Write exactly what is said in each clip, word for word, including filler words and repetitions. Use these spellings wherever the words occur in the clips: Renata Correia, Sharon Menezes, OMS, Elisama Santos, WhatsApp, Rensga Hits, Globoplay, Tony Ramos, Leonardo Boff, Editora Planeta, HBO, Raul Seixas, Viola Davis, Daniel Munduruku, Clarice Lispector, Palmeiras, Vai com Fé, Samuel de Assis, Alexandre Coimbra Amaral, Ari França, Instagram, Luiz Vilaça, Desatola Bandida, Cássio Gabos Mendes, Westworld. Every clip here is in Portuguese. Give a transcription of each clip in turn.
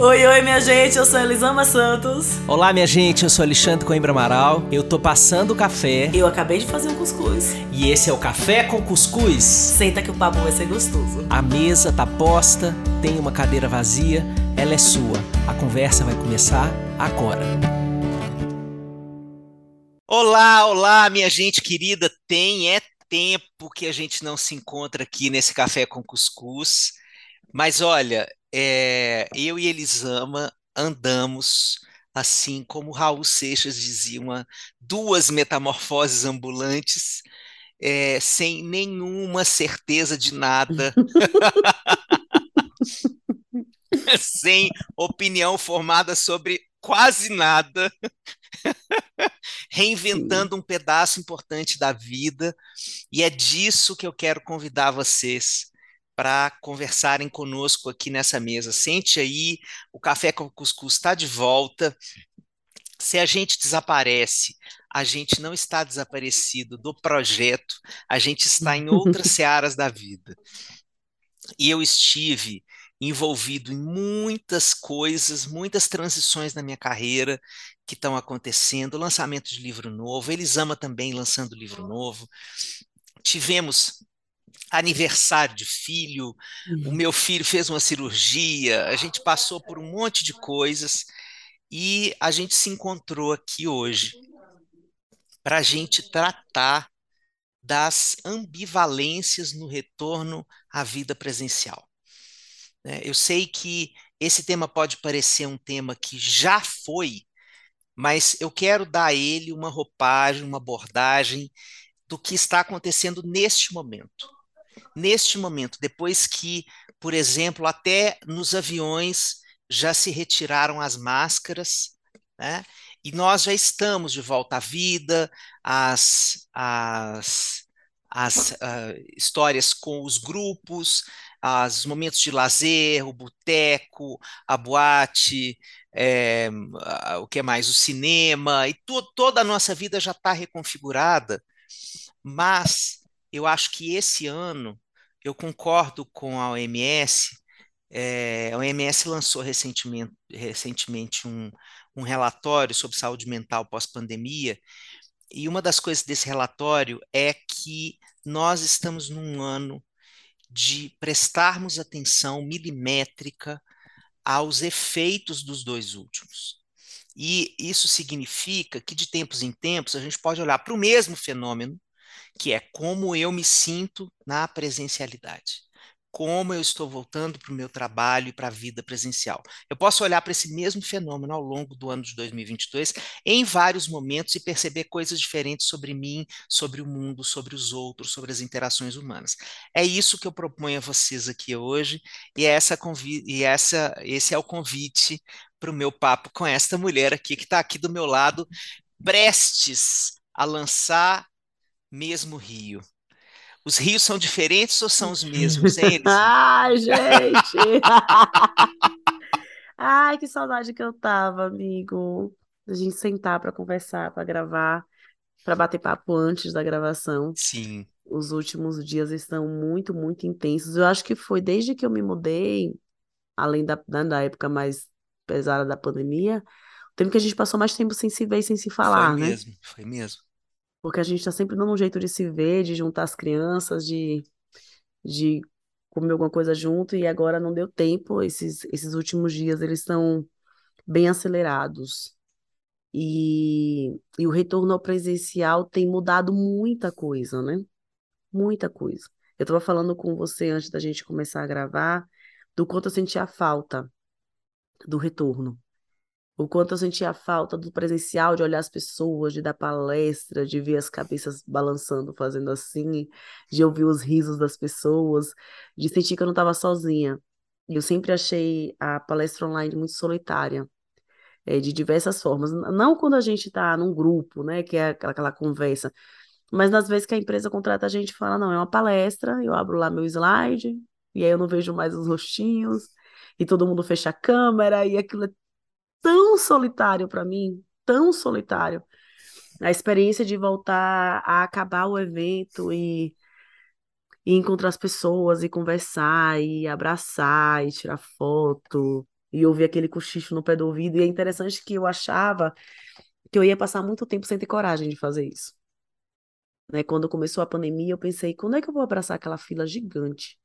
Oi, oi, minha gente, eu sou Elisama Santos. Olá, minha gente, eu sou Alexandre Coimbra Amaral. Eu tô passando o café. Eu acabei de fazer um cuscuz. E esse é o Café com Cuscuz. Senta que o papo vai ser gostoso. A mesa tá posta, tem uma cadeira vazia, ela é sua. A conversa vai começar agora. Olá, olá, minha gente querida. Tem é tempo que a gente não se encontra aqui nesse Café com Cuscuz. Mas olha... É, eu e Elisama andamos, assim como Raul Seixas dizia, uma, duas metamorfoses ambulantes, é, sem nenhuma certeza de nada, sem opinião formada sobre quase nada, reinventando um pedaço importante da vida, e é disso que eu quero convidar vocês para conversarem conosco aqui nessa mesa. Sente aí, o Café com Cuscuz está de volta. Se a gente desaparece, a gente não está desaparecido do projeto, a gente está em outras searas da vida. E eu estive envolvido em muitas coisas, muitas transições na minha carreira que estão acontecendo, lançamento de livro novo, Elisama também lançando livro novo. Tivemos aniversário de filho, o meu filho fez uma cirurgia, a gente passou por um monte de coisas e a gente se encontrou aqui hoje para a gente tratar das ambivalências no retorno à vida presencial. Eu sei que esse tema pode parecer um tema que já foi, mas eu quero dar a ele uma roupagem, uma abordagem do que está acontecendo neste momento. Neste momento, depois que, por exemplo, até nos aviões já se retiraram as máscaras, né? E nós já estamos de volta à vida, as, as, as uh, histórias com os grupos, os momentos de lazer, o boteco, a boate, é, o que mais? O cinema, e to- toda a nossa vida já está reconfigurada, mas... Eu acho que esse ano, eu concordo com a O M S, é, a O M S lançou recentemente, recentemente um, um relatório sobre saúde mental pós-pandemia, e uma das coisas desse relatório é que nós estamos num ano de prestarmos atenção milimétrica aos efeitos dos dois últimos. E isso significa que, de tempos em tempos, a gente pode olhar para o mesmo fenômeno, que é como eu me sinto na presencialidade, como eu estou voltando para o meu trabalho e para a vida presencial. Eu posso olhar para esse mesmo fenômeno ao longo do ano de dois mil e vinte e dois, em vários momentos, e perceber coisas diferentes sobre mim, sobre o mundo, sobre os outros, sobre as interações humanas. É isso que eu proponho a vocês aqui hoje, e, essa convi- e essa, esse é o convite para o meu papo com esta mulher aqui, que está aqui do meu lado, prestes a lançar mesmo rio. Os rios são diferentes ou são os mesmos, hein, Elis? Ai, gente! Ai, que saudade que eu tava, amigo. A gente sentar para conversar, para gravar, para bater papo antes da gravação. Sim. Os últimos dias estão muito, muito intensos. Eu acho que foi desde que eu me mudei, além da, da época mais pesada da pandemia, o tempo que a gente passou mais tempo sem se ver e sem se falar, né? Foi mesmo, foi mesmo. Porque a gente está sempre dando um jeito de se ver, de juntar as crianças, de, de comer alguma coisa junto, e agora não deu tempo. Esses, esses últimos dias, eles estão bem acelerados. E, e o retorno ao presencial tem mudado muita coisa, né? Muita coisa. Eu estava falando com você, antes da gente começar a gravar, do quanto eu sentia a falta do retorno. O quanto eu sentia a falta do presencial, de olhar as pessoas, de dar palestra, de ver as cabeças balançando, fazendo assim, de ouvir os risos das pessoas, de sentir que eu não estava sozinha. E eu sempre achei a palestra online muito solitária, é, de diversas formas. Não quando a gente está num grupo, né, que é aquela, aquela conversa, mas nas vezes que a empresa contrata a gente, fala, não, é uma palestra, eu abro lá meu slide, e aí eu não vejo mais os rostinhos, e todo mundo fecha a câmera, e aquilo é tão solitário para mim, tão solitário. A experiência de voltar a acabar o evento e, e encontrar as pessoas e conversar e abraçar e tirar foto e ouvir aquele cochicho no pé do ouvido. E é interessante que eu achava que eu ia passar muito tempo sem ter coragem de fazer isso. Né? Quando começou a pandemia, eu pensei, quando é que eu vou abraçar aquela fila gigante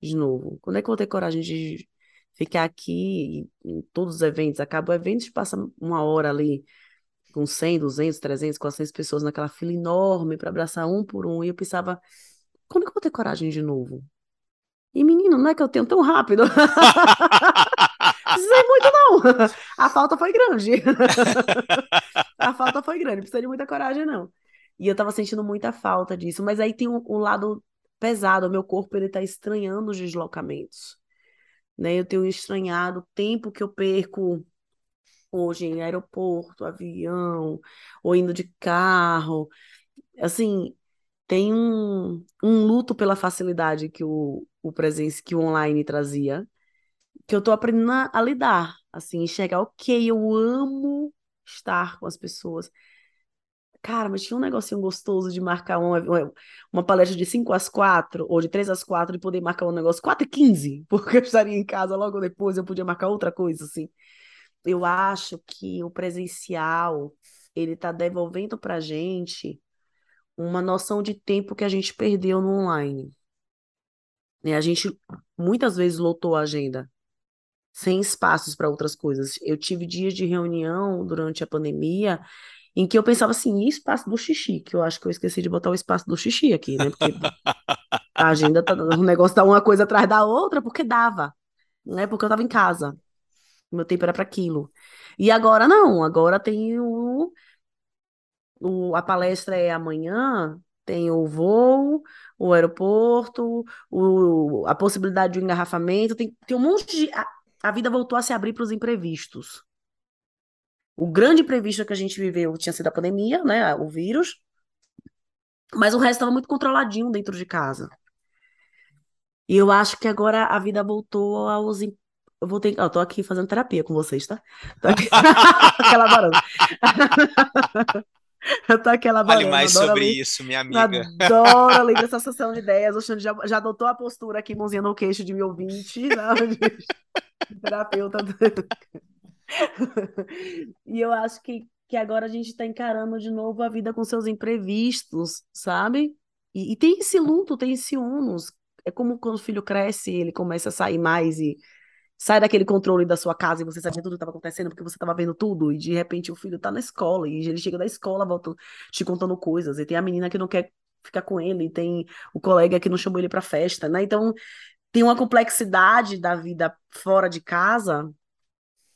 de novo? Quando é que eu vou ter coragem de ficar aqui em todos os eventos? Acaba o evento, passa uma hora ali com cem, duzentas, trezentas, quatrocentas pessoas naquela fila enorme para abraçar um por um. E eu pensava, quando é que eu vou ter coragem de novo? E, menino, não é que eu tenho tão rápido. Não precisei muito, não. A falta foi grande. A falta foi grande. Não precisei de muita coragem, não. E eu tava sentindo muita falta disso. Mas aí tem um, um lado pesado. O meu corpo, ele tá estranhando os deslocamentos. Né? Eu tenho estranhado o tempo que eu perco hoje em aeroporto, avião, ou indo de carro. Assim... Tem um, um luto pela facilidade que o, o presença, que o online trazia, que eu tô aprendendo a, a lidar, assim, enxergar, ok, eu amo estar com as pessoas. Cara, mas tinha um negocinho gostoso de marcar uma, uma palestra de cinco às quatro, ou de três às quatro, e poder marcar um negócio quatro e quinze, porque eu estaria em casa logo depois, eu podia marcar outra coisa, assim. Eu acho que o presencial, ele tá devolvendo pra gente uma noção de tempo que a gente perdeu no online. E a gente, muitas vezes, lotou a agenda, sem espaços para outras coisas. Eu tive dias de reunião durante a pandemia em que eu pensava assim, e espaço do xixi? Que eu acho que eu esqueci de botar o espaço do xixi aqui, né? Porque a agenda, tá, o negócio tá uma coisa atrás da outra, porque dava, né? Porque eu tava em casa. Meu tempo era para aquilo. E agora não, agora tem o... O, a palestra é amanhã, tem o voo, o aeroporto, o, a possibilidade de um engarrafamento, tem, tem um monte de... A, a vida voltou a se abrir para os imprevistos. O grande imprevisto que a gente viveu tinha sido a pandemia, né, o vírus, mas o resto estava muito controladinho dentro de casa. E eu acho que agora a vida voltou aos... Eu vou ter... oh, tô aqui fazendo terapia com vocês, tá? Tô aqui... Aquela barulha. Eu tô aqui elaborando. Fale mais sobre ali, isso, minha amiga. Adoro ali essa sessão de ideias. O Xande já, já adotou a postura aqui, mãozinha no queixo de meu ouvinte. De terapeuta. E eu acho que, que agora a gente tá encarando de novo a vida com seus imprevistos, sabe? E, e tem esse luto, tem esse ônus. É como quando o filho cresce, ele começa a sair mais e sai daquele controle da sua casa e você sabia tudo que estava acontecendo porque você estava vendo tudo e de repente o filho está na escola e ele chega da escola volta, te contando coisas e tem a menina que não quer ficar com ele e tem o colega que não chamou ele para festa, né? Então tem uma complexidade da vida fora de casa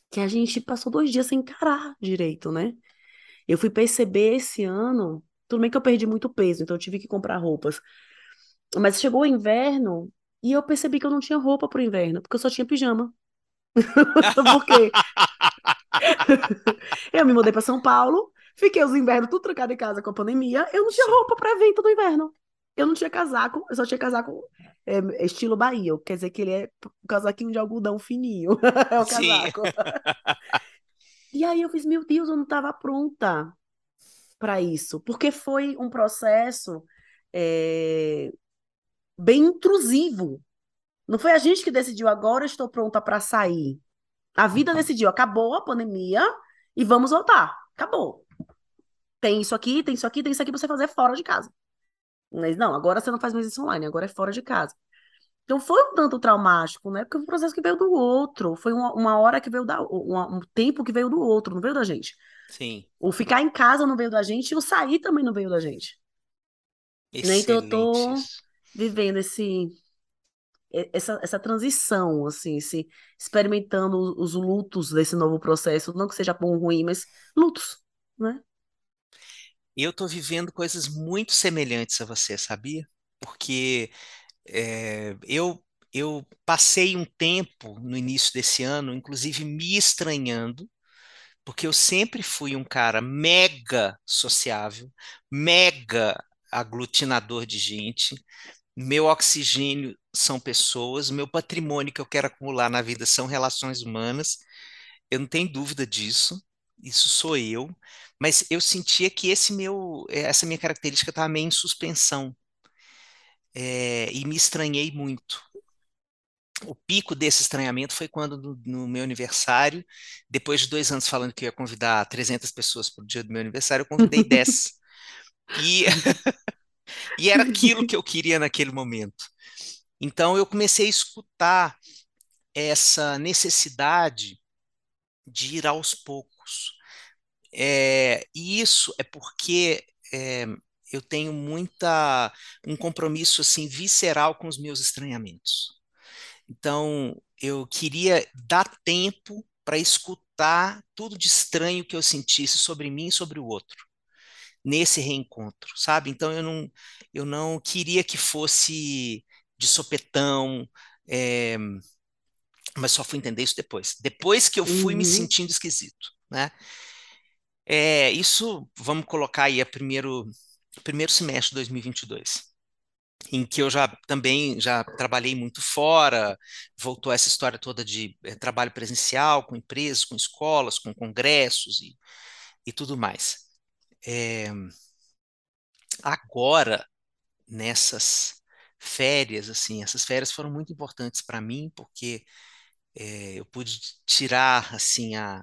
que a gente passou dois dias sem encarar direito, né? Eu fui perceber esse ano, tudo bem que eu perdi muito peso, então eu tive que comprar roupas, mas chegou o inverno e eu percebi que eu não tinha roupa pro inverno, porque eu só tinha pijama. Porque eu me mudei para São Paulo, fiquei os invernos tudo trancado em casa com a pandemia, eu não tinha roupa para evento do inverno. Eu não tinha casaco, eu só tinha casaco é, estilo Bahia, quer dizer que ele é um casaquinho de algodão fininho. É o casaco. E aí eu fiz, meu Deus, eu não estava pronta para isso, porque foi um processo... É... bem intrusivo. Não foi a gente que decidiu, agora estou pronta para sair. A vida decidiu, acabou a pandemia e vamos voltar. Acabou. Tem isso aqui, tem isso aqui, tem isso aqui para você fazer fora de casa. Mas não, agora você não faz mais isso online, agora é fora de casa. Então foi um tanto traumático, né? Porque foi um processo que veio do outro. Foi uma, uma hora que veio da... Uma, um tempo que veio do outro, não veio da gente. Sim. O ficar em casa não veio da gente e o sair também não veio da gente. Excelente. Então eu tô... vivendo esse, essa, essa transição, assim, esse, experimentando os, os lutos desse novo processo, não que seja bom ou ruim, mas lutos, né? Eu estou vivendo coisas muito semelhantes a você, sabia? Porque é, eu, eu passei um tempo no início desse ano, inclusive me estranhando, porque eu sempre fui um cara mega sociável, mega aglutinador de gente. Meu oxigênio são pessoas, meu patrimônio que eu quero acumular na vida são relações humanas, eu não tenho dúvida disso, isso sou eu, mas eu sentia que esse meu, essa minha característica estava meio em suspensão, é, e me estranhei muito. O pico desse estranhamento foi quando, no, no meu aniversário, depois de dois anos falando que eu ia convidar trezentas pessoas para o dia do meu aniversário, eu convidei dez. E, e era aquilo que eu queria naquele momento. Então, eu comecei a escutar essa necessidade de ir aos poucos. É, e isso é porque... É, eu tenho muita, um compromisso assim, visceral com os meus estranhamentos. Então, eu queria dar tempo para escutar tudo de estranho que eu sentisse sobre mim e sobre o outro, nesse reencontro, sabe? Então, eu não, eu não queria que fosse de sopetão, é, mas só fui entender isso depois. Depois que eu fui uhum. me sentindo esquisito, né? É, isso, vamos colocar aí a primeiro... primeiro semestre de dois mil e vinte e dois, em que eu já também já trabalhei muito fora, voltou essa história toda de é, trabalho presencial, com empresas, com escolas, com congressos e, e tudo mais. É, agora, nessas férias, assim, essas férias foram muito importantes para mim, porque é, eu pude tirar assim, a,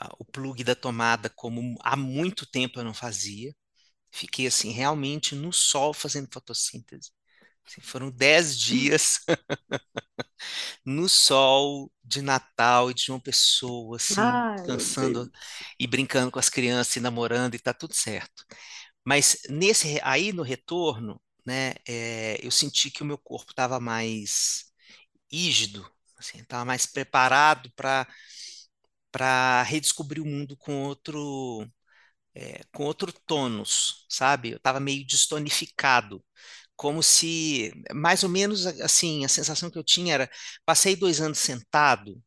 a, o plug da tomada, como há muito tempo eu não fazia. Fiquei, assim, realmente no sol fazendo fotossíntese. Assim, foram dez dias no sol de Natal e de João Pessoa, assim, Ai, dançando e brincando com as crianças e namorando e tá tudo certo. Mas nesse, aí no retorno, né, é, eu senti que o meu corpo estava mais rígido, assim, estava mais preparado para para redescobrir o mundo com outro... É, com outro tônus, sabe? Eu estava meio destonificado, como se, mais ou menos assim, a sensação que eu tinha era, passei dois anos sentado,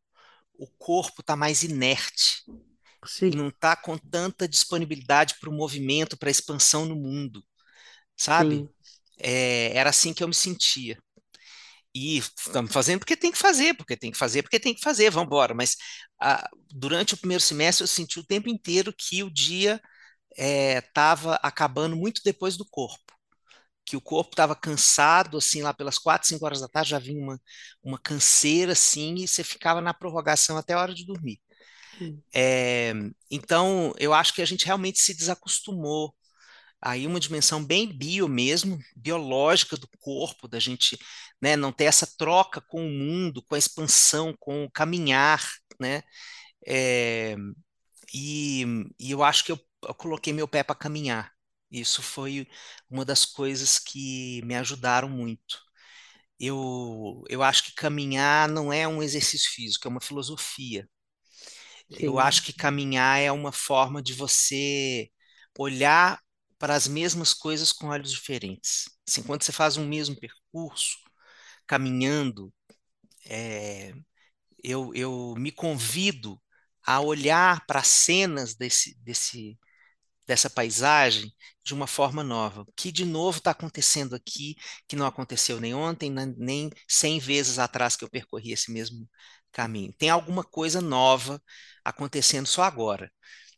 o corpo está mais inerte, Sim. não está com tanta disponibilidade para o movimento, para a expansão no mundo, sabe? É, era assim que eu me sentia. E estamos fazendo porque tem que fazer, porque tem que fazer, porque tem que fazer, vamos embora. Mas a, durante o primeiro semestre eu senti o tempo inteiro que o dia... estava é, acabando muito depois do corpo, que o corpo estava cansado, assim, lá pelas quatro, cinco horas da tarde já vinha uma, uma canseira, assim, e você ficava na prorrogação até a hora de dormir. É, então, eu acho que a gente realmente se desacostumou. Aí uma dimensão bem bio mesmo, biológica do corpo, da gente, né, não ter essa troca com o mundo, com a expansão, com o caminhar, né? É, e, e eu acho que eu Eu coloquei meu pé para caminhar. Isso foi uma das coisas que me ajudaram muito. Eu, eu acho que caminhar não é um exercício físico, é uma filosofia. Sim. Eu acho que caminhar é uma forma de você olhar para as mesmas coisas com olhos diferentes. Assim, quando você faz um mesmo percurso, caminhando, é, eu, eu me convido a olhar para as cenas desse... desse dessa paisagem de uma forma nova. O que de novo está acontecendo aqui, que não aconteceu nem ontem, nem cem vezes atrás que eu percorri esse mesmo caminho. Tem alguma coisa nova acontecendo só agora.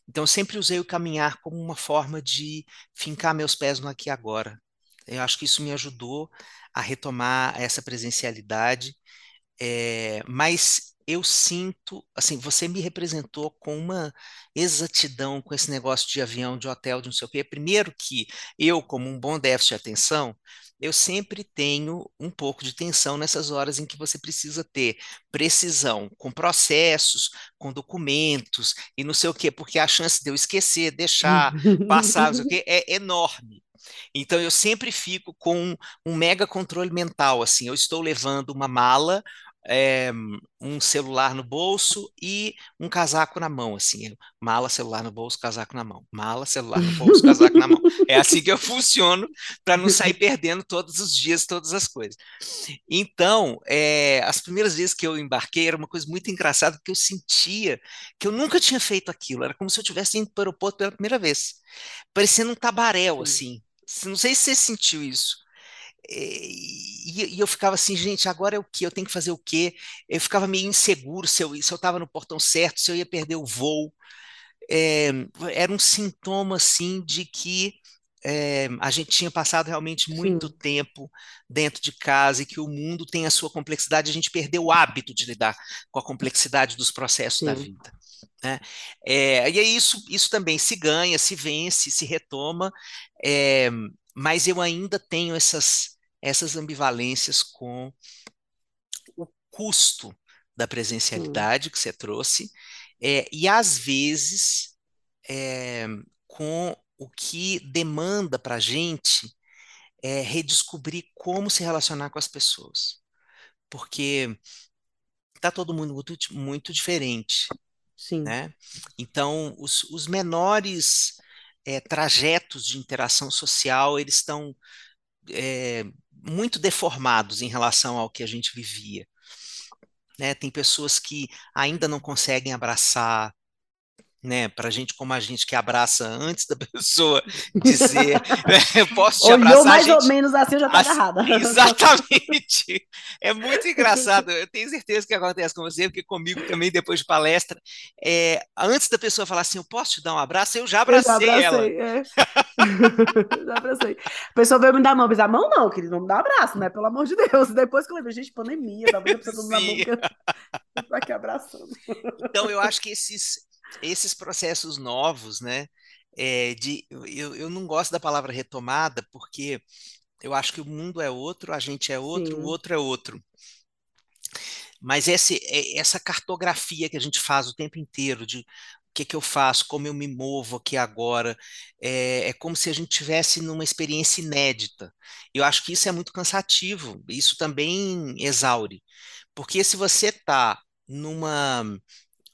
Então, eu sempre usei o caminhar como uma forma de fincar meus pés no aqui e agora. Eu acho que isso me ajudou a retomar essa presencialidade, é, mas... eu sinto, assim, você me representou com uma exatidão com esse negócio de avião, de hotel, de não sei o quê. Primeiro que eu, como um bom déficit de atenção, eu sempre tenho um pouco de tensão nessas horas em que você precisa ter precisão com processos, com documentos e não sei o quê, porque a chance de eu esquecer, deixar, passar, não sei o quê, é enorme. Então, eu sempre fico com um mega controle mental, assim, eu estou levando uma mala... É, um celular no bolso e um casaco na mão, assim, mala, celular no bolso, casaco na mão, mala, celular no bolso, casaco na mão. É assim que eu funciono para não sair perdendo todos os dias, todas as coisas. Então, é, as primeiras vezes que eu embarquei era uma coisa muito engraçada, porque eu sentia que eu nunca tinha feito aquilo, era como se eu tivesse indo para o aeroporto pela primeira vez, parecendo um tabaréu, assim, não sei se você sentiu isso. E, e eu ficava assim, gente, agora é o quê? Eu tenho que fazer o quê? Eu ficava meio inseguro se eu se eu estava no portão certo, se eu ia perder o voo. É, era um sintoma, assim, de que é, a gente tinha passado realmente muito Sim. tempo dentro de casa e que o mundo tem a sua complexidade, a gente perdeu o hábito de lidar com a complexidade dos processos Sim. da vida. Né? É, e é isso, isso também se ganha, se vence, se retoma, é, mas eu ainda tenho essas, essas ambivalências com o custo da presencialidade Sim. que você trouxe, é, e às vezes é, com o que demanda para a gente é redescobrir como se relacionar com as pessoas, porque está todo mundo muito, muito diferente. Sim. Né? Então, os, os menores é, trajetos de interação social, eles estão é, muito deformados em relação ao que a gente vivia. Né? Tem pessoas que ainda não conseguem abraçar, né? Para gente como a gente que abraça antes da pessoa dizer, né? Posso te abraçar? Olhou mais gente... ou menos assim, eu já estou agarrada. Exatamente. É muito engraçado. Eu tenho certeza que acontece com você, porque comigo também, depois de palestra, é, antes da pessoa falar assim, eu posso te dar um abraço? Eu já abracei, eu já abracei ela. É. já abracei. A pessoa veio me dar a mão, mas a mão não, querido, não me dá um abraço, né? Pelo amor de Deus. Depois que eu levei, gente, pandemia, tá vendo? Todo mundo na boca. Eu tô aqui abraçando. Então, eu acho que esses... Esses processos novos, né? É, de, eu, eu não gosto da palavra retomada, porque eu acho que o mundo é outro, a gente é outro, Sim. o outro é outro. Mas esse, essa cartografia que a gente faz o tempo inteiro de o que, que eu faço, como eu me movo aqui agora, é, é como se a gente estivesse numa experiência inédita. Eu acho que isso é muito cansativo, isso também exaure. Porque se você está numa...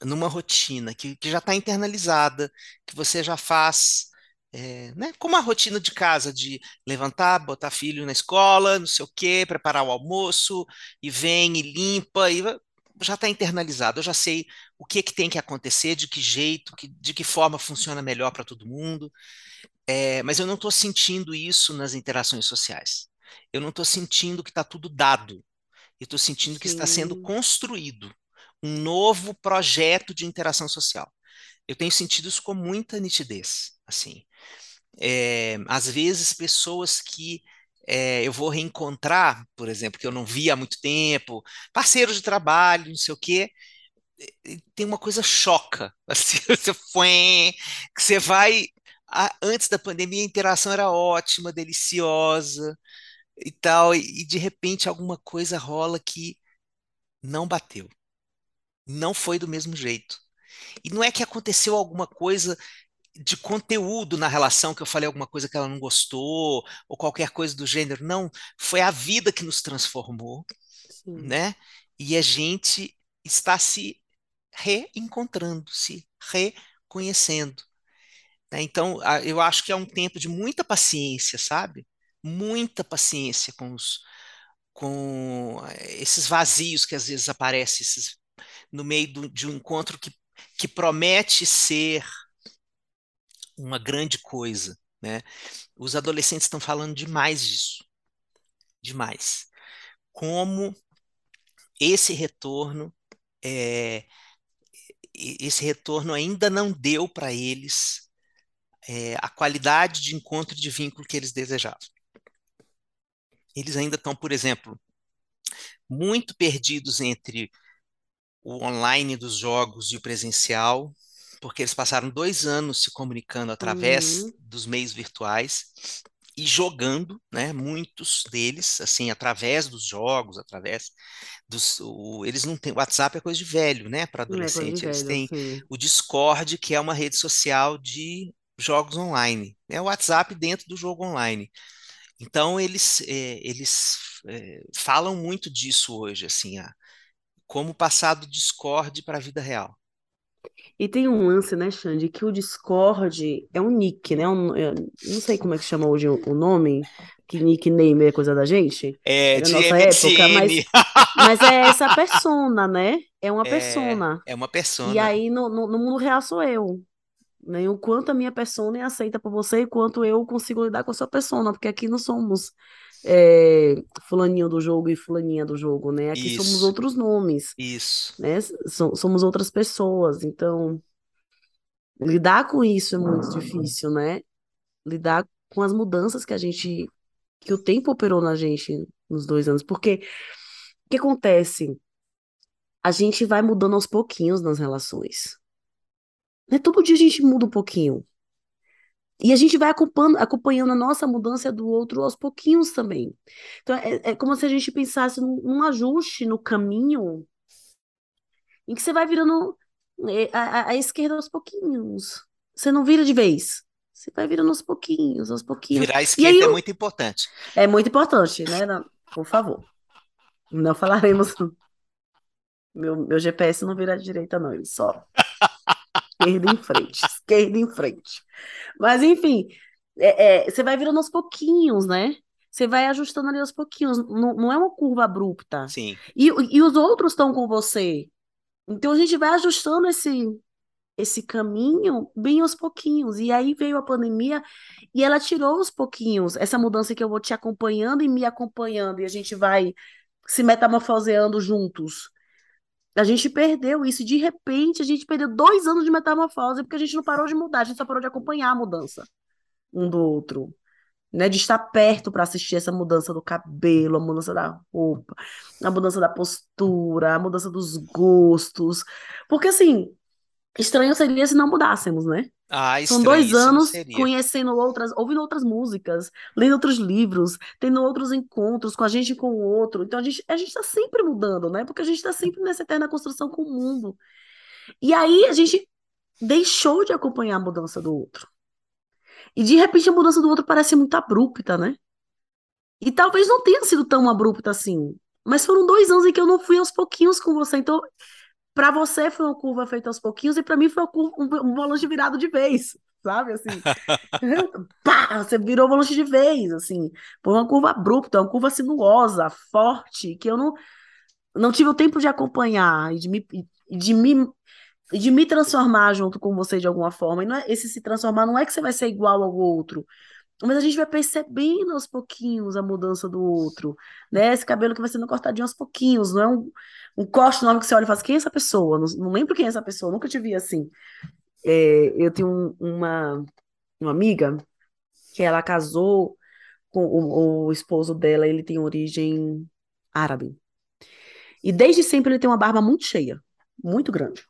numa rotina que, que já está internalizada, que você já faz, é, né? Como a rotina de casa, de levantar, botar filho na escola, não sei o quê, preparar o almoço, e vem, e limpa, e já está internalizado. Eu já sei o que, que tem que acontecer, de que jeito, que, de que forma funciona melhor para todo mundo, é, mas eu não estou sentindo isso nas interações sociais. Eu não estou sentindo que está tudo dado. Eu estou sentindo que Sim. está sendo construído um novo projeto de interação social. Eu tenho sentido isso com muita nitidez, assim. É, às vezes, pessoas que é, eu vou reencontrar, por exemplo, que eu não vi há muito tempo, parceiros de trabalho, não sei o quê, tem uma coisa choca, assim, você foi, que você vai... A, antes da pandemia, a interação era ótima, deliciosa e tal, e, e de repente alguma coisa rola que não bateu. Não foi do mesmo jeito. E não é que aconteceu alguma coisa de conteúdo na relação, que eu falei alguma coisa que ela não gostou, ou qualquer coisa do gênero. Não, foi a vida que nos transformou, Sim. né? E a gente está se reencontrando, se reconhecendo. Então, eu acho que é um tempo de muita paciência, sabe? Muita paciência com os, com esses vazios que às vezes aparecem, esses no meio do, de um encontro que, que promete ser uma grande coisa, né? Os adolescentes estão falando demais disso, demais. Como esse retorno, é, esse retorno ainda não deu para eles é, a qualidade de encontro e de vínculo que eles desejavam. Eles ainda estão, por exemplo, muito perdidos entre o online dos jogos e o presencial, porque eles passaram dois anos se comunicando através uhum. dos meios virtuais e jogando, né? Muitos deles, assim, através dos jogos, através dos... O, eles não têm... O WhatsApp é coisa de velho, né? Para adolescente. É eles velho, têm sim. o Discord, que é uma rede social de jogos online. É o WhatsApp dentro do jogo online. Então, eles, é, eles é, falam muito disso hoje, assim, a como passar do Discord para a vida real. E tem um lance, né, Xande, que o Discord é um nick, né? Um, não sei como é que chama hoje o nome, que nickname é coisa da gente. É, de nossa época, mas, mas é essa persona, né? É uma é, persona. É uma persona. E aí, no, no, no mundo real sou eu. Né? O quanto a minha persona é aceita por você e quanto eu consigo lidar com a sua persona, porque aqui não somos... É, fulaninho do jogo e fulaninha do jogo, né? Aqui Isso. somos outros nomes. Isso. Né? Somos outras pessoas, então lidar com isso é muito difícil, né? Lidar com as mudanças que a gente, que o tempo operou na gente nos dois anos, porque o que acontece? A gente vai mudando aos pouquinhos nas relações. Né? Todo dia a gente muda um pouquinho. E a gente vai acompanhando, acompanhando a nossa mudança do outro aos pouquinhos também. Então, é, é como se a gente pensasse num, num ajuste no caminho em que você vai virando a, a, a esquerda aos pouquinhos. Você não vira de vez. Você vai virando aos pouquinhos, aos pouquinhos. Virar a esquerda aí, é muito importante. É muito importante, né? Não, por favor. Não falaremos... Meu, meu G P S não vira à direita, não. Ele só... Esquerda em frente, esquerda em frente. Mas, enfim, é, é, você vai virando aos pouquinhos, né? Você vai ajustando ali aos pouquinhos. Não, não é uma curva abrupta. Sim. E, e os outros estão com você. Então, a gente vai ajustando esse, esse caminho bem aos pouquinhos. E aí veio a pandemia e ela tirou aos pouquinhos essa mudança que eu vou te acompanhando e me acompanhando. E a gente vai se metamorfoseando juntos. A gente perdeu isso, de repente a gente perdeu dois anos de metamorfose porque a gente não parou de mudar, a gente só parou de acompanhar a mudança um do outro, né? De estar perto para assistir essa mudança do cabelo, a mudança da roupa, a mudança da postura, a mudança dos gostos, porque assim, estranho seria se não mudássemos, né? Ah, são dois anos seria. Conhecendo outras, ouvindo outras músicas, lendo outros livros, tendo outros encontros com a gente e com o outro. Então a gente a gente está sempre mudando, né? Porque a gente está sempre nessa eterna construção com o mundo. E aí a gente deixou de acompanhar a mudança do outro. E de repente a mudança do outro parece muito abrupta, né? E talvez não tenha sido tão abrupta assim. Mas foram dois anos em que eu não fui aos pouquinhos com você. Então... Pra você foi uma curva feita aos pouquinhos e pra mim foi uma curva, um volante virado de vez, sabe, assim, pá, você virou volante de vez, assim, foi uma curva abrupta, uma curva sinuosa, forte, que eu não, não tive o tempo de acompanhar e de me, e de me, e de me transformar junto com você de alguma forma, e não é, esse se transformar não é que você vai ser igual ao outro, mas a gente vai percebendo aos pouquinhos a mudança do outro, né? Esse cabelo que vai sendo cortadinho aos pouquinhos, não é um, um corte enorme que você olha e fala, quem é essa pessoa? Não, não lembro quem é essa pessoa, nunca te vi assim. É, eu tenho um, uma, uma amiga que ela casou com o, o esposo dela, ele tem origem árabe. E desde sempre ele tem uma barba muito cheia, muito grande.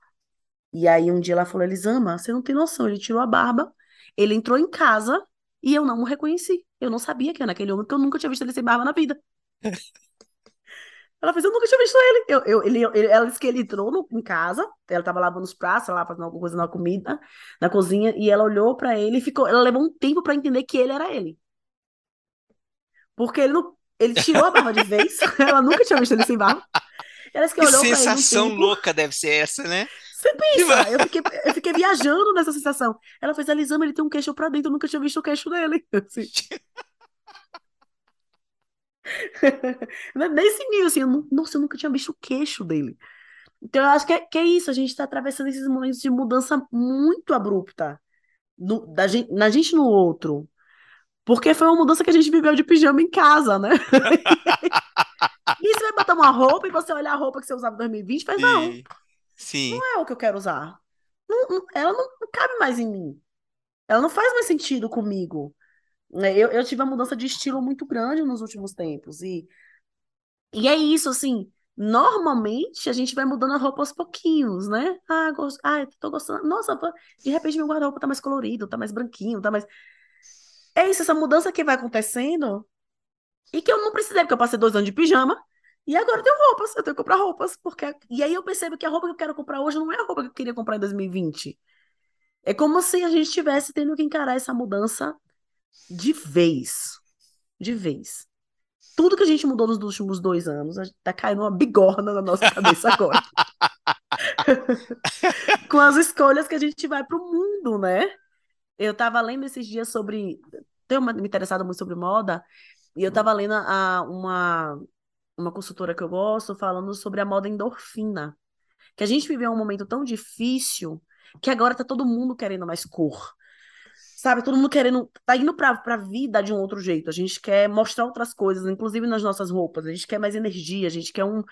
E aí um dia ela falou, Elisama, você não tem noção, ele tirou a barba, ele entrou em casa... E eu não o reconheci. Eu não sabia que era aquele homem, porque eu nunca tinha visto ele sem barba na vida. Ela fez, eu nunca tinha visto ele. Eu, eu, ele, ele. Ela disse que ele entrou no, em casa, ela estava lavando os pratos, lá fazendo alguma coisa na comida, na cozinha, e ela olhou para ele e ficou. Ela levou um tempo para entender que ele era ele. Porque ele, não, ele tirou a barba de vez, ela nunca tinha visto ele sem barba. Ela disse que, que olhou sensação ele um louca deve ser essa, né? Você pensa, eu fiquei, eu fiquei viajando nessa sensação. Ela fez, Elisama, ele tem um queixo pra dentro, eu nunca tinha visto o queixo dele. Assim. Nesse nível, assim, eu não, nossa, eu nunca tinha visto o queixo dele. Então eu acho que é, que é isso, a gente tá atravessando esses momentos de mudança muito abrupta no, da gente, na gente no outro. Porque foi uma mudança que a gente viveu de pijama em casa, né? E você vai botar uma roupa e você olhar a roupa que você usava em dois mil e vinte, faz não. Sim. Não é o que eu quero usar. Não, não, ela não, não cabe mais em mim. Ela não faz mais sentido comigo. Eu, eu tive uma mudança de estilo muito grande nos últimos tempos. E, e é isso, assim. Normalmente, a gente vai mudando a roupa aos pouquinhos, né? Ah, gost... ah tô gostando. Nossa, de repente meu guarda-roupa tá mais colorido, tá mais branquinho, tá mais... É isso, essa mudança que vai acontecendo e que eu não precisei, porque eu passei dois anos de pijama. E agora eu tenho roupas, eu tenho que comprar roupas. Porque... E aí eu percebo que a roupa que eu quero comprar hoje não é a roupa que eu queria comprar em dois mil e vinte. É como se a gente estivesse tendo que encarar essa mudança de vez. De vez. Tudo que a gente mudou nos últimos dois anos, a gente tá caindo uma bigorna na nossa cabeça agora. Com as escolhas que a gente vai pro mundo, né? Eu tava lendo esses dias sobre... Tenho me interessado muito sobre moda. E eu tava lendo a, uma... uma consultora que eu gosto, falando sobre a moda endorfina, que a gente viveu um momento tão difícil, que agora tá todo mundo querendo mais cor, sabe, todo mundo querendo, tá indo pra, pra vida de um outro jeito, a gente quer mostrar outras coisas, inclusive nas nossas roupas, a gente quer mais energia, a gente quer um,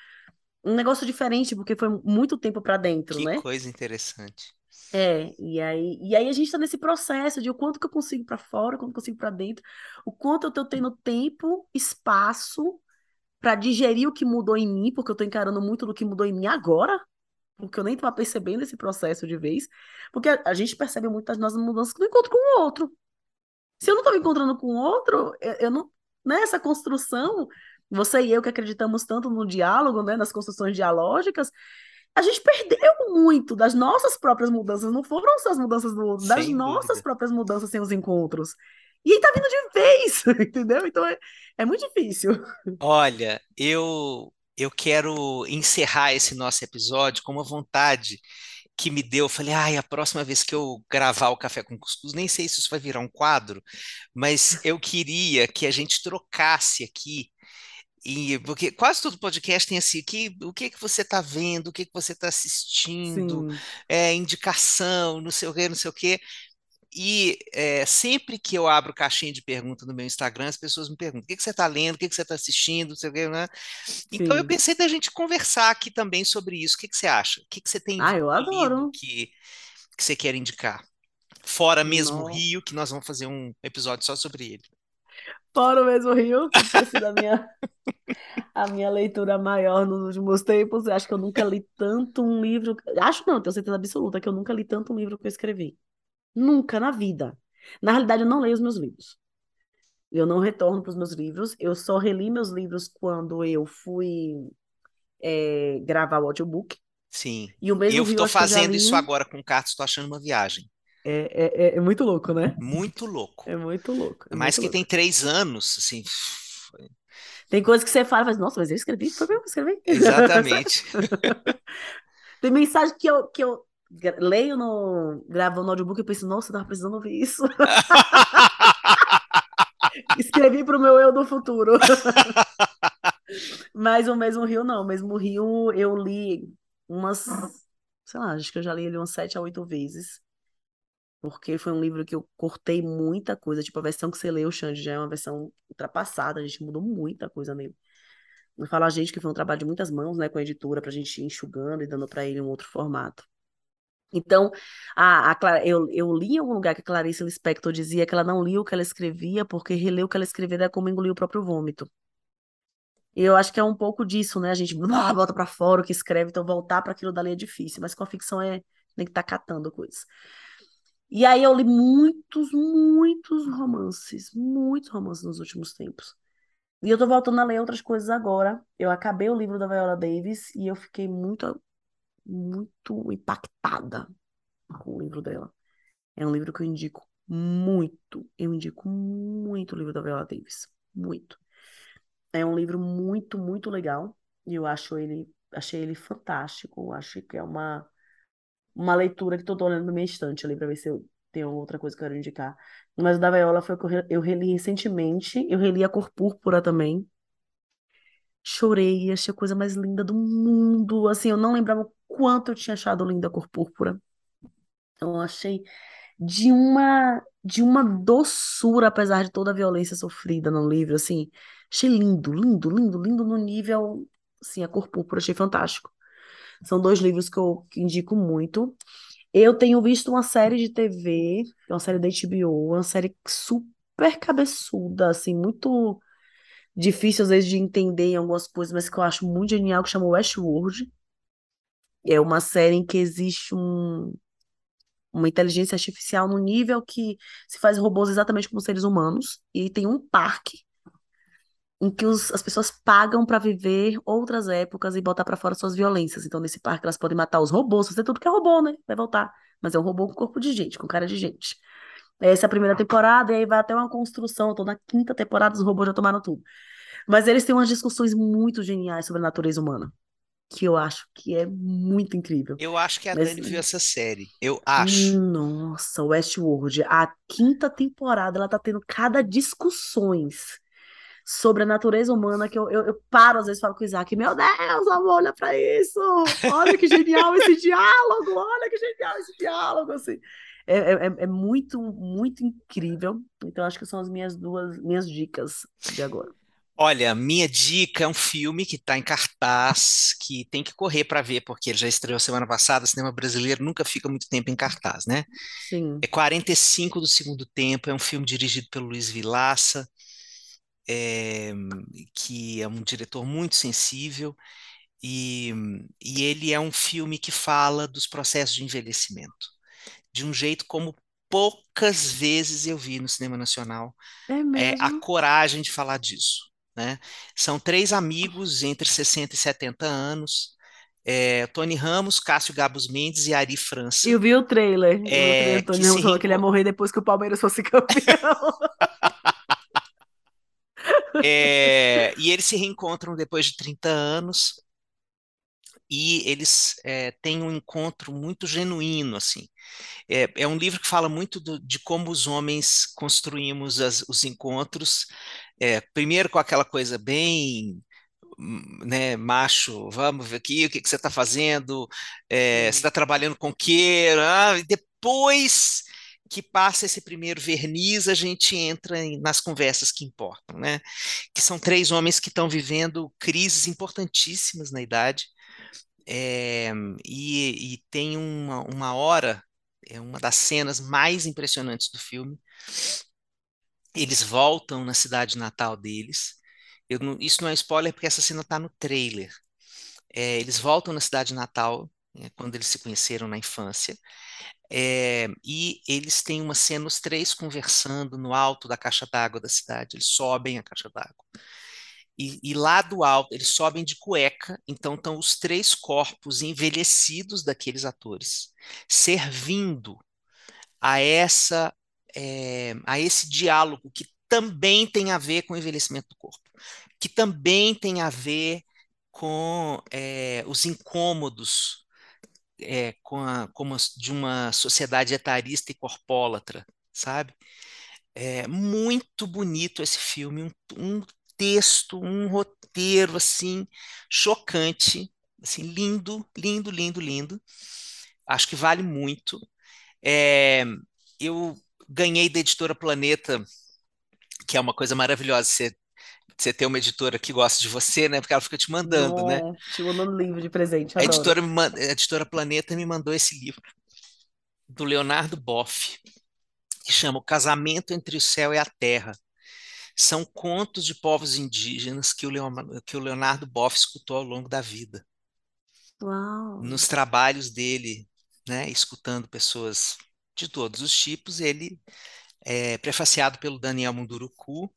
um negócio diferente, porque foi muito tempo pra dentro, que né? Que coisa interessante. É, e aí, e aí a gente está nesse processo de o quanto que eu consigo para fora, o quanto que eu consigo para dentro, o quanto eu estou tendo tempo, espaço para digerir o que mudou em mim, porque eu estou encarando muito do que mudou em mim agora, porque eu nem estava percebendo esse processo de vez, porque a, a gente percebe muito as nossas mudanças no encontro com o outro. Se eu não estou me encontrando com o outro, eu, eu não, né, essa construção, você e eu que acreditamos tanto no diálogo, né, nas construções dialógicas, a gente perdeu muito das nossas próprias mudanças, não foram só as mudanças do outro, das nossas próprias mudanças sem os encontros. E aí tá vindo de vez, entendeu? Então é, é muito difícil. Olha, eu, eu quero encerrar esse nosso episódio com uma vontade que me deu. Eu falei, ai, a próxima vez que eu gravar o Café com Cuscuz, nem sei se isso vai virar um quadro, mas eu queria que a gente trocasse aqui. E porque quase todo podcast tem assim, que, o que, que você está vendo, o que, que você está assistindo, é, indicação, não sei o quê, não sei o quê. E é, sempre que eu abro caixinha de pergunta no meu Instagram, as pessoas me perguntam, o que, que você está lendo, o que, que você está assistindo, não sei o quê, né? Então eu pensei da gente conversar aqui também sobre isso. O que, que você acha? O que, que você tem ah, eu adoro. Que, que você quer indicar? Fora mesmo o Rio, que nós vamos fazer um episódio só sobre ele. Fora o mesmo Rio, que tem sido a minha, a minha leitura maior nos últimos tempos. Eu acho que eu nunca li tanto um livro... Acho não, tenho certeza absoluta que eu nunca li tanto um livro que eu escrevi. Nunca na vida. Na realidade, eu não leio os meus livros. Eu não retorno para os meus livros. Eu só reli meus livros quando eu fui é, gravar o audiobook. Sim. E o mesmo eu estou fazendo li... isso agora com o Carlos, estou achando uma viagem. É, é, é muito louco, né? Muito louco. É muito louco. É mais que louco. Tem três anos, assim. Tem coisas que você fala, mas, nossa, mas eu escrevi, foi mesmo que escrevi. Exatamente. Tem mensagem que eu, que eu leio no gravando no audiobook e penso, nossa, eu tava precisando ouvir isso. Escrevi pro meu eu do futuro. Mas o mesmo Rio, não. O mesmo Rio, eu li umas, sei lá, acho que eu já li ele umas sete a oito vezes. Porque foi um livro que eu cortei muita coisa. Tipo, a versão que você leu, o Xande, já é uma versão ultrapassada. A gente mudou muita coisa nele. Eu falo a gente que foi um trabalho de muitas mãos, né? Com a editora, pra gente ir enxugando e dando pra ele um outro formato. Então, a, a, eu, eu li em algum lugar que a Clarice Lispector dizia que ela não lia o que ela escrevia porque reler o que ela escrevia era como engolir o próprio vômito. E eu acho que é um pouco disso, né? A gente ah, bota pra fora o que escreve, então voltar pra aquilo dali é difícil. Mas com a ficção é... tem que estar catando coisas. E aí eu li muitos, muitos romances, muitos romances nos últimos tempos. E eu tô voltando a ler outras coisas agora. Eu acabei o livro da Viola Davis e eu fiquei muito, muito impactada com o livro dela. É um livro que eu indico muito, eu indico muito o livro da Viola Davis, muito. É um livro muito, muito legal e eu acho ele, achei ele fantástico, acho que é uma... uma leitura que eu tô olhando na minha estante ali para ver se eu tenho outra coisa que eu quero indicar. Mas o da Viola foi o que eu reli recentemente. Eu reli A Cor Púrpura também. Chorei, achei a coisa mais linda do mundo. Assim, eu não lembrava o quanto eu tinha achado linda A Cor Púrpura. Então, eu achei de uma, de uma doçura, apesar de toda a violência sofrida no livro. Assim, achei lindo, lindo, lindo, lindo no nível... Assim, A Cor Púrpura, achei fantástico. São dois livros que eu indico muito. Eu tenho visto uma série de T V, uma série da H B O, uma série super cabeçuda, assim, muito difícil às vezes de entender em algumas coisas, mas que eu acho muito genial, que chama Westworld. É uma série em que existe um, uma inteligência artificial no nível que se faz robôs exatamente como seres humanos, e tem um parque em que os, as pessoas pagam para viver outras épocas e botar para fora suas violências. Então, nesse parque, elas podem matar os robôs, fazer tudo que é robô, né? Vai voltar. Mas é um robô com corpo de gente, com cara de gente. Essa é a primeira temporada, e aí vai até uma construção. Eu tô na quinta temporada, os robôs já tomaram tudo. Mas eles têm umas discussões muito geniais sobre a natureza humana, que eu acho que é muito incrível. Eu acho que a Mas... Dani viu essa série, eu acho. Nossa, Westworld, a quinta temporada, ela tá tendo cada discussões... sobre a natureza humana, que eu, eu, eu paro às vezes e falo com o Isaac, meu Deus, amor, olha pra isso, olha que genial esse diálogo, olha que genial esse diálogo, assim, é, é, é muito, muito incrível, então acho que são as minhas duas, minhas dicas de agora. Olha, minha dica é um filme que está em cartaz, que tem que correr para ver, porque ele já estreou semana passada. O cinema brasileiro nunca fica muito tempo em cartaz, né? Sim. É quarenta e cinco do segundo tempo, é um filme dirigido pelo Luiz Vilaça, é, que é um diretor muito sensível, e, e ele é um filme que fala dos processos de envelhecimento, de um jeito como poucas vezes eu vi no cinema nacional, É é, a mesmo? coragem de falar disso, né? São três amigos entre sessenta e setenta anos, é, Tony Ramos, Cássio Gabos Mendes e Ari França. Eu vi o trailer, é, o trailer Tony que, Ramos falou que ele ia morrer depois que o Palmeiras fosse campeão. É, e eles se reencontram depois de trinta anos, e eles é, têm um encontro muito genuíno, assim. É, é um livro que fala muito do, de como os homens construímos as, os encontros, é, primeiro com aquela coisa bem, né, macho, vamos ver aqui o que, que você está fazendo, é, você está trabalhando com o quê? Ah, e depois que passa esse primeiro verniz, a gente entra em, nas conversas que importam, né? Que são três homens que estão vivendo crises importantíssimas na idade, É, e, e tem uma, uma hora, é uma das cenas mais impressionantes do filme. Eles voltam na cidade natal deles. Eu não, isso não é spoiler porque essa cena está no trailer. É, eles voltam na cidade natal, é, quando eles se conheceram na infância, é, e eles têm uma cena, os três conversando no alto da caixa d'água da cidade. Eles sobem a caixa d'água. E, e lá do alto, eles sobem de cueca, então estão os três corpos envelhecidos daqueles atores, servindo a, essa, é, a esse diálogo que também tem a ver com o envelhecimento do corpo, que também tem a ver com é, os incômodos é, com a, com a, de uma sociedade etarista e corpólatra, sabe? É muito bonito esse filme, um, um texto, um roteiro, assim, chocante, assim, lindo, lindo, lindo, lindo. Acho que vale muito. É, eu ganhei da Editora Planeta, que é uma coisa maravilhosa, você, você ter uma editora que gosta de você, né? Porque ela fica te mandando, é, né? Te mandando livro de presente, a editora, me, a Editora Planeta me mandou esse livro, do Leonardo Boff, que chama O Casamento entre o Céu e a Terra. São contos de povos indígenas que o, Leon, que o Leonardo Boff escutou ao longo da vida. Uau. Nos trabalhos dele, né, escutando pessoas de todos os tipos, ele é prefaciado pelo Daniel Munduruku,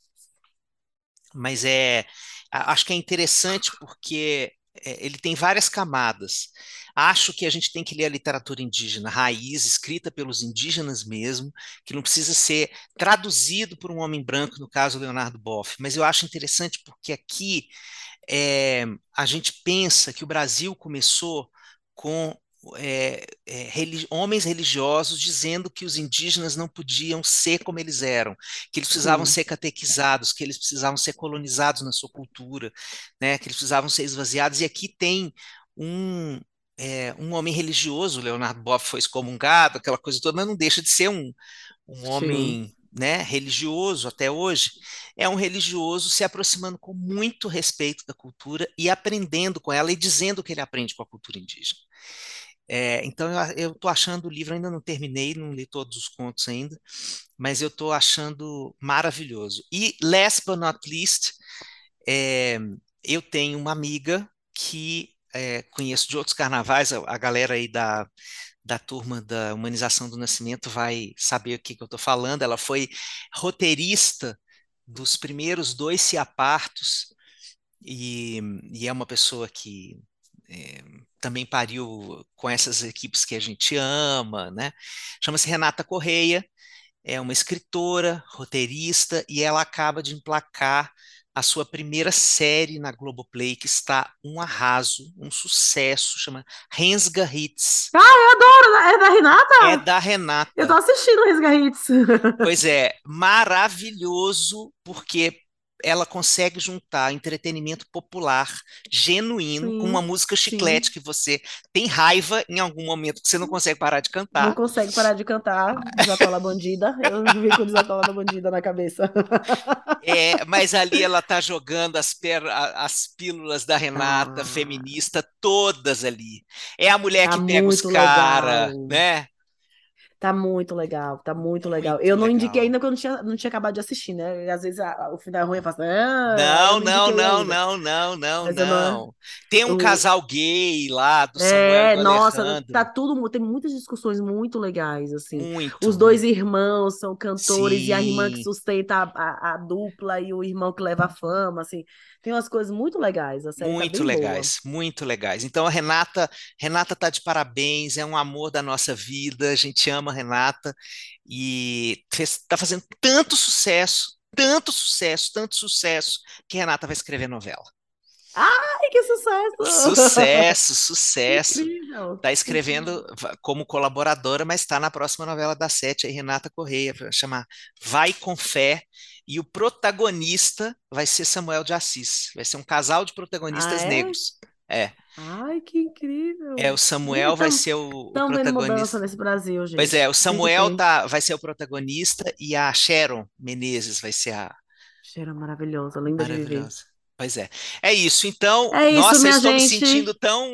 mas é, acho que é interessante porque ele tem várias camadas. Acho que a gente tem que ler a literatura indígena, raiz, escrita pelos indígenas mesmo, que não precisa ser traduzido por um homem branco, no caso Leonardo Boff. Mas eu acho interessante porque aqui é, a gente pensa que o Brasil começou com é, é, religi- homens religiosos dizendo que os indígenas não podiam ser como eles eram, que eles precisavam Sim. ser catequizados, que eles precisavam ser colonizados na sua cultura, né, que eles precisavam ser esvaziados. E aqui tem um... É, um homem religioso, Leonardo Boff foi excomungado, aquela coisa toda, mas não deixa de ser um, um homem, né, religioso até hoje. É um religioso se aproximando com muito respeito da cultura e aprendendo com ela e dizendo o que ele aprende com a cultura indígena. É, então eu estou achando o livro, ainda não terminei, não li todos os contos ainda, mas eu estou achando maravilhoso. E last but not least, é, eu tenho uma amiga que É, conheço de outros carnavais, a, a galera aí da, da turma da Humanização do Nascimento vai saber o que, que eu estou falando. Ela foi roteirista dos primeiros dois ciapartos e, e é uma pessoa que é, também pariu com essas equipes que a gente ama, né? Chama-se Renata Correia, é uma escritora, roteirista, e ela acaba de emplacar a sua primeira série na Globoplay, que está um arraso, um sucesso, chama Rensga Hits. Ah, eu adoro! É da Renata? É da Renata. Eu tô assistindo Rensga Hits. Pois é, maravilhoso, porque ela consegue juntar entretenimento popular genuíno, sim, com uma música chiclete, sim, que você tem raiva em algum momento, que você não consegue parar de cantar. Não consegue parar de cantar, Desatola Bandida. Eu vivi com Desatola da Bandida na cabeça. É, mas ali ela tá jogando as, per... as pílulas da Renata, ah, feminista, todas ali. É a mulher tá que pega os caras, né? Tá muito legal, tá muito legal. Muito eu não legal. indiquei ainda porque eu não tinha, não tinha acabado de assistir, né? E às vezes a, a, o final é ruim, eu faço... Ah, não, eu não, não, não, não, não, não, não. Tem um o... casal gay lá, do Samuel é, do nossa, Alexandre. Tá tudo... Tem muitas discussões muito legais, assim. Muito. Os dois irmãos são cantores, sim, e a irmã que sustenta a, a, a dupla e o irmão que leva a fama, assim. Tem umas coisas muito legais. A série muito tá legais, boa. muito legais. Então a Renata, Renata tá de parabéns, é um amor da nossa vida, a gente ama Renata, e está fazendo tanto sucesso, tanto sucesso, tanto sucesso, que Renata vai escrever novela. Ai, que sucesso! Sucesso, sucesso. Está escrevendo como colaboradora, mas está na próxima novela da Sete, aí Renata Correia, vai chamar Vai com Fé, e o protagonista vai ser Samuel de Assis, vai ser um casal de protagonistas ah, é? negros. É. Ai, que incrível! É, o Samuel vai ser o protagonista nesse Brasil, gente. Pois é, o Samuel tá, vai ser o protagonista e a Sharon Menezes vai ser a... Sharon maravilhosa, linda de viver. Pois é. É isso, então, é isso, nossa, eu estou gente. me sentindo tão,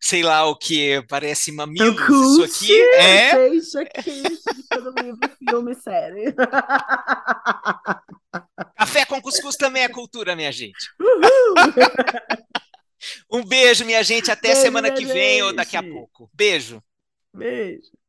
sei lá o que, parece mamilos isso aqui. É, isso aqui, de todo livro, filme, série. Café com cuscuz também é cultura, minha gente. Uhul! Um beijo, minha gente. Até beijo, semana que vem gente. ou daqui a pouco. Beijo. Beijo.